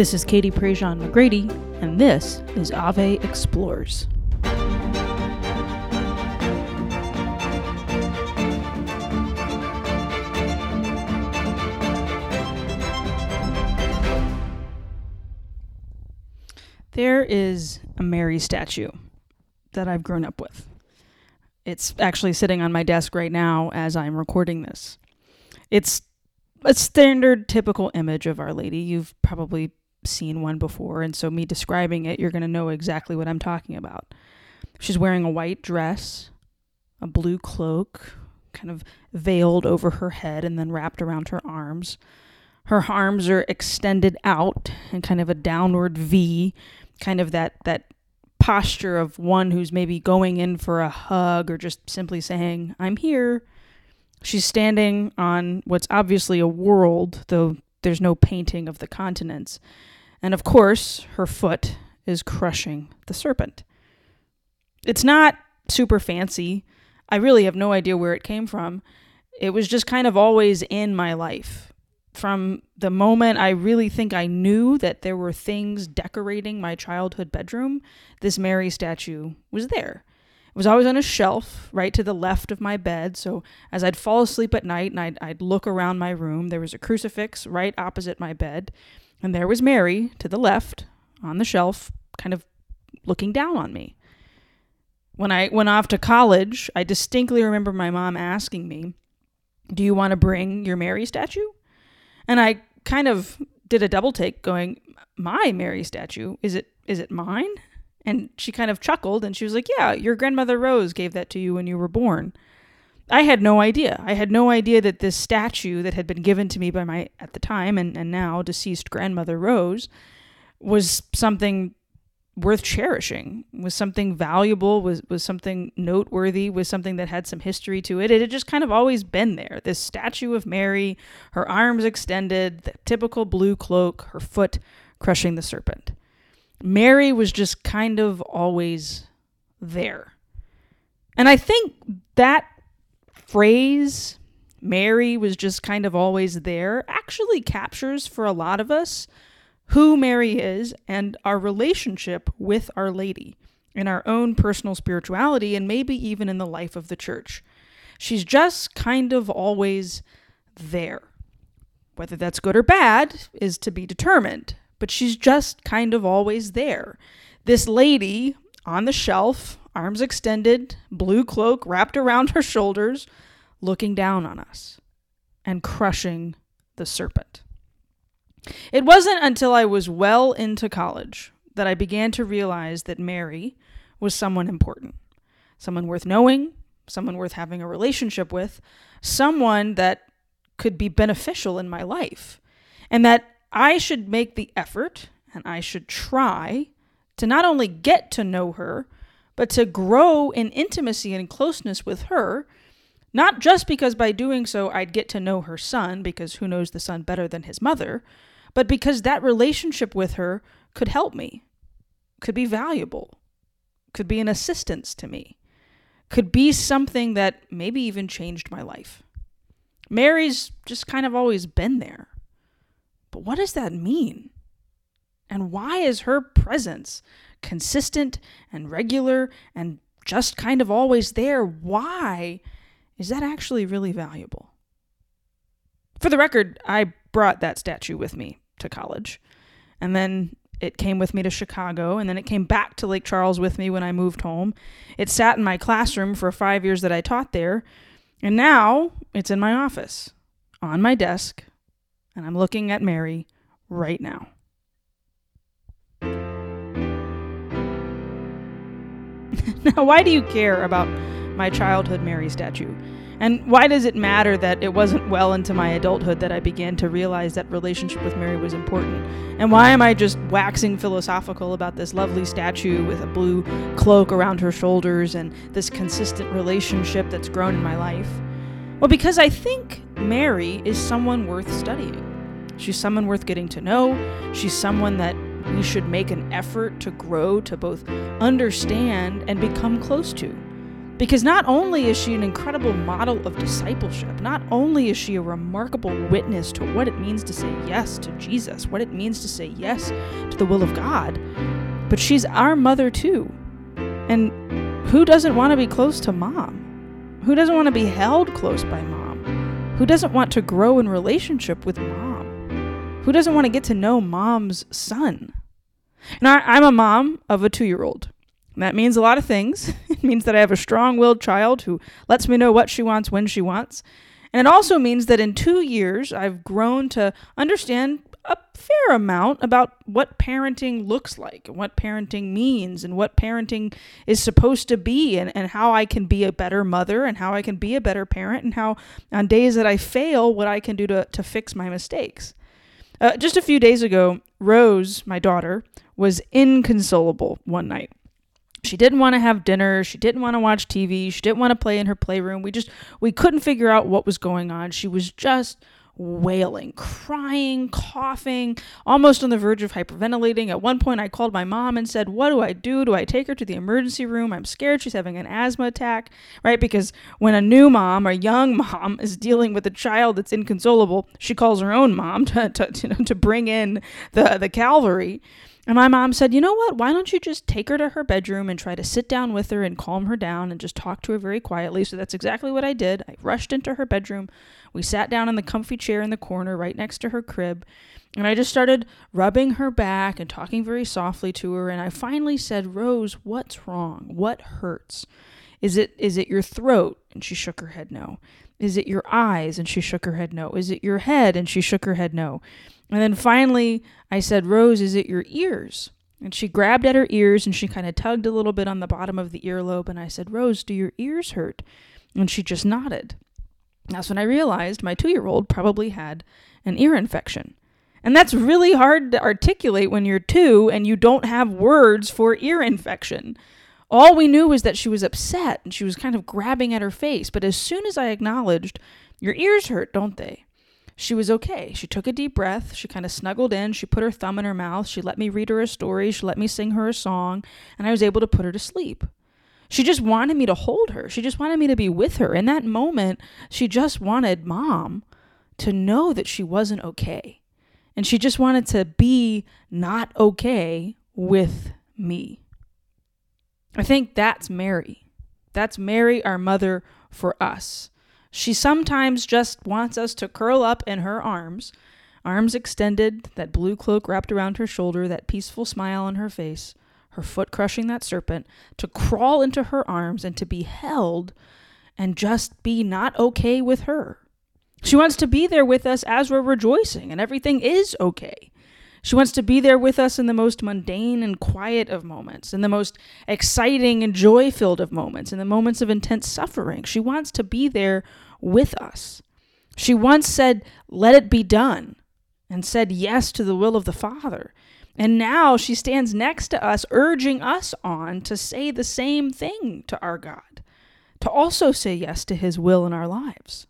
This is Katie Prejean McGrady, and this is Ave Explores. There is a Mary statue that I've grown up with. It's actually sitting on my desk right now as I'm recording this. It's a standard, typical image of Our Lady. You've probably seen one before, and so me describing it, you're going to know exactly what I'm talking about. She's wearing a white dress, a blue cloak, kind of veiled over her head and then wrapped around her arms. Her arms are extended out in kind of a downward V, kind of that posture of one who's maybe going in for a hug or just simply saying, "I'm here." She's standing on what's obviously a world, though there's no painting of the continents. And of course, her foot is crushing the serpent. It's not super fancy. I really have no idea where it came from. It was just kind of always in my life. From the moment I really think I knew that there were things decorating my childhood bedroom, this Mary statue was there. It was always on a shelf right to the left of my bed. So as I'd fall asleep at night and I'd look around my room, there was a crucifix right opposite my bed. And there was Mary to the left on the shelf, kind of looking down on me. When I went off to college, I distinctly remember my mom asking me, "Do you want to bring your Mary statue?" And I kind of did a double take going, "My Mary statue? Is it mine?" And she kind of chuckled and she was like, "Yeah, your grandmother Rose gave that to you when you were born." I had no idea. I had no idea that this statue that had been given to me by my, at the time and now deceased grandmother Rose, was something worth cherishing, was something valuable, was something noteworthy, was something that had some history to it. It had just kind of always been there. This statue of Mary, her arms extended, the typical blue cloak, her foot crushing the serpent. Mary was just kind of always there. And I think that phrase, Mary was just kind of always there, actually captures for a lot of us who Mary is and our relationship with Our Lady in our own personal spirituality and maybe even in the life of the church. She's just kind of always there. Whether that's good or bad is to be determined, but she's just kind of always there. This lady on the shelf, arms extended, blue cloak wrapped around her shoulders, looking down on us and crushing the serpent. It wasn't until I was well into college that I began to realize that Mary was someone important, someone worth knowing, someone worth having a relationship with, someone that could be beneficial in my life, and that I should make the effort and I should try to not only get to know her, but to grow in intimacy and closeness with her. Not just because by doing so I'd get to know her son, because who knows the son better than his mother, but because that relationship with her could help me, could be valuable, could be an assistance to me, could be something that maybe even changed my life. Mary's just kind of always been there. But what does that mean? And why is her presence consistent and regular and just kind of always there? Why is that actually really valuable? For the record, I brought that statue with me to college. And then it came with me to Chicago. And then it came back to Lake Charles with me when I moved home. It sat in my classroom for 5 years that I taught there. And now it's in my office, on my desk. And I'm looking at Mary right now. Now, why do you care about my childhood Mary statue? And why does it matter that it wasn't well into my adulthood that I began to realize that relationship with Mary was important? And why am I just waxing philosophical about this lovely statue with a blue cloak around her shoulders and this consistent relationship that's grown in my life? Well, because I think Mary is someone worth studying. She's someone worth getting to know. She's someone that we should make an effort to grow, to both understand and become close to. Because not only is she an incredible model of discipleship, not only is she a remarkable witness to what it means to say yes to Jesus, what it means to say yes to the will of God, but she's our mother too. And who doesn't want to be close to mom? Who doesn't want to be held close by mom? Who doesn't want to grow in relationship with mom? Who doesn't want to get to know mom's son? And I'm a mom of a 2-year-old. And that means a lot of things. It means that I have a strong-willed child who lets me know what she wants when she wants. And it also means that in 2 years, I've grown to understand a fair amount about what parenting looks like and what parenting means and what parenting is supposed to be and how I can be a better mother and how I can be a better parent and how on days that I fail, what I can do to fix my mistakes. Just a few days ago, Rose, my daughter, was inconsolable one night. She didn't want to have dinner. She didn't want to watch TV. She didn't want to play in her playroom. We couldn't figure out what was going on. She was just wailing, crying, coughing, almost on the verge of hyperventilating. At one point, I called my mom and said, "What do I do? Do I take her to the emergency room? I'm scared she's having an asthma attack," right? Because when a new mom or young mom is dealing with a child that's inconsolable, she calls her own mom to bring in the cavalry. And my mom said, "You know what, why don't you just take her to her bedroom and try to sit down with her and calm her down and just talk to her very quietly." So that's exactly what I did. I rushed into her bedroom. We sat down in the comfy chair in the corner right next to her crib. And I just started rubbing her back and talking very softly to her. And I finally said, "Rose, what's wrong? What hurts? Is it your throat?" And she shook her head no. "Is it your eyes?" And she shook her head no. "Is it your head?" And she shook her head no. And then finally, I said, "Rose, is it your ears?" And she grabbed at her ears and she kind of tugged a little bit on the bottom of the earlobe. And I said, "Rose, do your ears hurt?" And she just nodded. That's when I realized my 2-year-old probably had an ear infection. And that's really hard to articulate when you're 2 and you don't have words for ear infection. All we knew was that she was upset and she was kind of grabbing at her face. But as soon as I acknowledged, "Your ears hurt, don't they?" she was okay. She took a deep breath. She kind of snuggled in. She put her thumb in her mouth. She let me read her a story. She let me sing her a song. And I was able to put her to sleep. She just wanted me to hold her. She just wanted me to be with her. In that moment, she just wanted mom to know that she wasn't okay. And she just wanted to be not okay with me. I think that's Mary. That's Mary, our mother, for us. She sometimes just wants us to curl up in her arms, arms extended, that blue cloak wrapped around her shoulder, that peaceful smile on her face, her foot crushing that serpent, to crawl into her arms and to be held and just be not okay with her. She wants to be there with us as we're rejoicing and everything is okay. She wants to be there with us in the most mundane and quiet of moments, in the most exciting and joy-filled of moments, in the moments of intense suffering. She wants to be there with us. She once said, "Let it be done," and said yes to the will of the Father. And now she stands next to us, urging us on to say the same thing to our God, to also say yes to his will in our lives.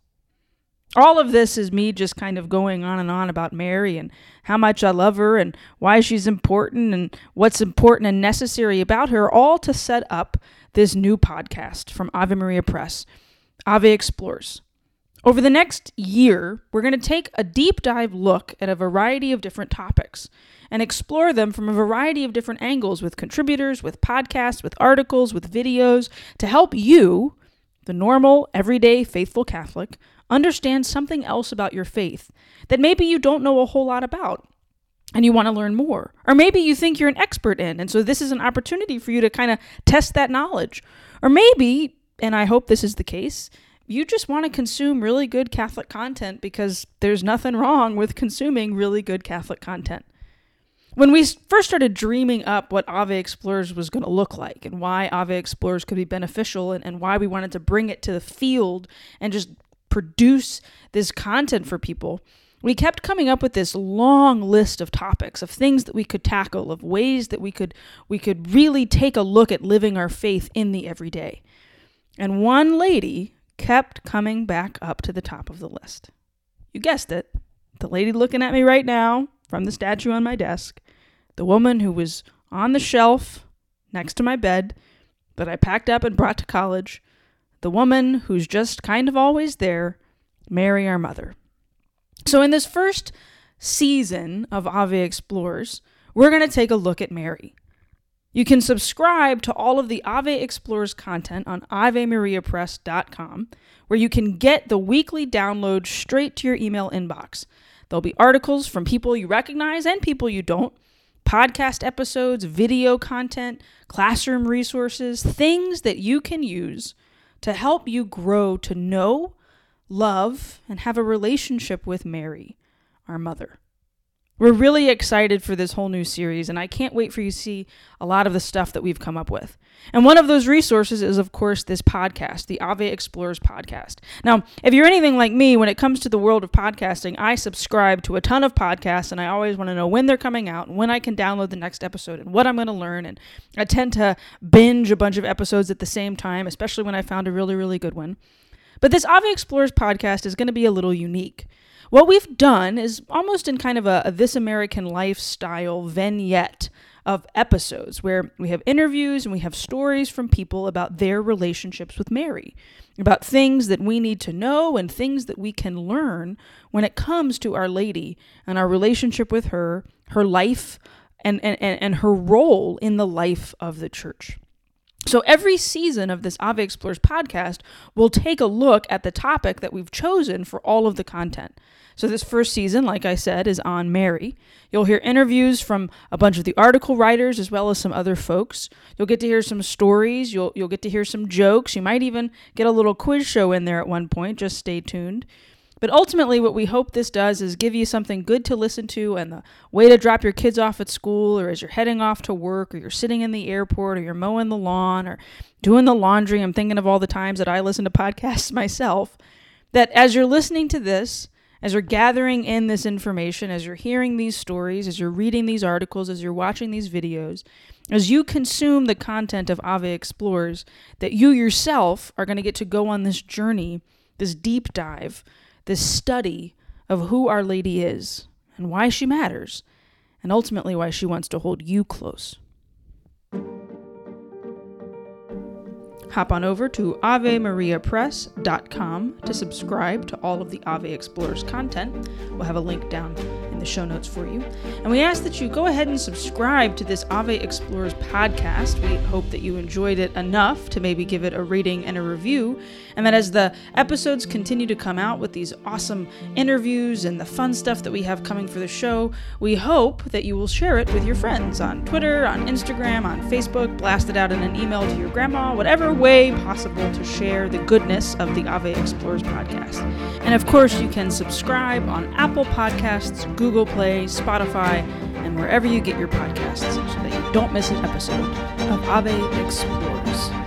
All of this is me just kind of going on and on about Mary and how much I love her and why she's important and what's important and necessary about her, all to set up this new podcast from Ave Maria Press, Ave Explores. Over the next year, we're going to take a deep dive look at a variety of different topics and explore them from a variety of different angles with contributors, with podcasts, with articles, with videos to help you, the normal, everyday, faithful Catholic, understand something else about your faith that maybe you don't know a whole lot about and you want to learn more. Or maybe you think you're an expert in, and so this is an opportunity for you to kind of test that knowledge. Or maybe, and I hope this is the case, you just want to consume really good Catholic content because there's nothing wrong with consuming really good Catholic content. When we first started dreaming up what Ave Explorers was going to look like and why Ave Explorers could be beneficial and why we wanted to bring it to the field and just produce this content for people, we kept coming up with this long list of topics, of things that we could tackle, of ways that we could really take a look at living our faith in the everyday. And one lady kept coming back up to the top of the list. You guessed it. The lady looking at me right now from the statue on my desk, the woman who was on the shelf next to my bed that I packed up and brought to college, the woman who's just kind of always there, Mary, our mother. So in this first season of Ave Explorers, we're going to take a look at Mary. You can subscribe to all of the Ave Explorers content on AveMariaPress.com, where you can get the weekly download straight to your email inbox. There'll be articles from people you recognize and people you don't, podcast episodes, video content, classroom resources, things that you can use to help you grow to know, love, and have a relationship with Mary, our mother. We're really excited for this whole new series, and I can't wait for you to see a lot of the stuff that we've come up with. And one of those resources is, of course, this podcast, the Ave Explorers podcast. Now, if you're anything like me, when it comes to the world of podcasting, I subscribe to a ton of podcasts, and I always want to know when they're coming out and when I can download the next episode and what I'm going to learn. And I tend to binge a bunch of episodes at the same time, especially when I found a really, really good one. But this Ave Explorers podcast is going to be a little unique. What we've done is almost in kind of a This American Lifestyle vignette of episodes where we have interviews and we have stories from people about their relationships with Mary, about things that we need to know and things that we can learn when it comes to Our Lady and our relationship with her, her life, and her role in the life of the church. So every season of this Ave Explorers podcast will take a look at the topic that we've chosen for all of the content. So this first season, like I said, is on Mary. You'll hear interviews from a bunch of the article writers as well as some other folks. You'll get to hear some stories. You'll get to hear some jokes. You might even get a little quiz show in there at one point. Just stay tuned. But ultimately, what we hope this does is give you something good to listen to and the way to drop your kids off at school or as you're heading off to work or you're sitting in the airport or you're mowing the lawn or doing the laundry. I'm thinking of all the times that I listen to podcasts myself, that as you're listening to this, as you're gathering in this information, as you're hearing these stories, as you're reading these articles, as you're watching these videos, as you consume the content of Ave Explorers, that you yourself are going to get to go on this journey, this deep dive, this study of who Our Lady is and why she matters, and ultimately why she wants to hold you close. Hop on over to AveMariaPress.com to subscribe to all of the Ave Explorers content. We'll have a link down in the show notes for you. And we ask that you go ahead and subscribe to this Ave Explorers podcast. We hope that you enjoyed it enough to maybe give it a rating and a review. And that as the episodes continue to come out with these awesome interviews and the fun stuff that we have coming for the show, we hope that you will share it with your friends on Twitter, on Instagram, on Facebook, blast it out in an email to your grandma, whatever way possible to share the goodness of the Ave Explorers podcast. And of course, you can subscribe on Apple Podcasts, Google Play, Spotify, and wherever you get your podcasts so that you don't miss an episode of Ave Explorers.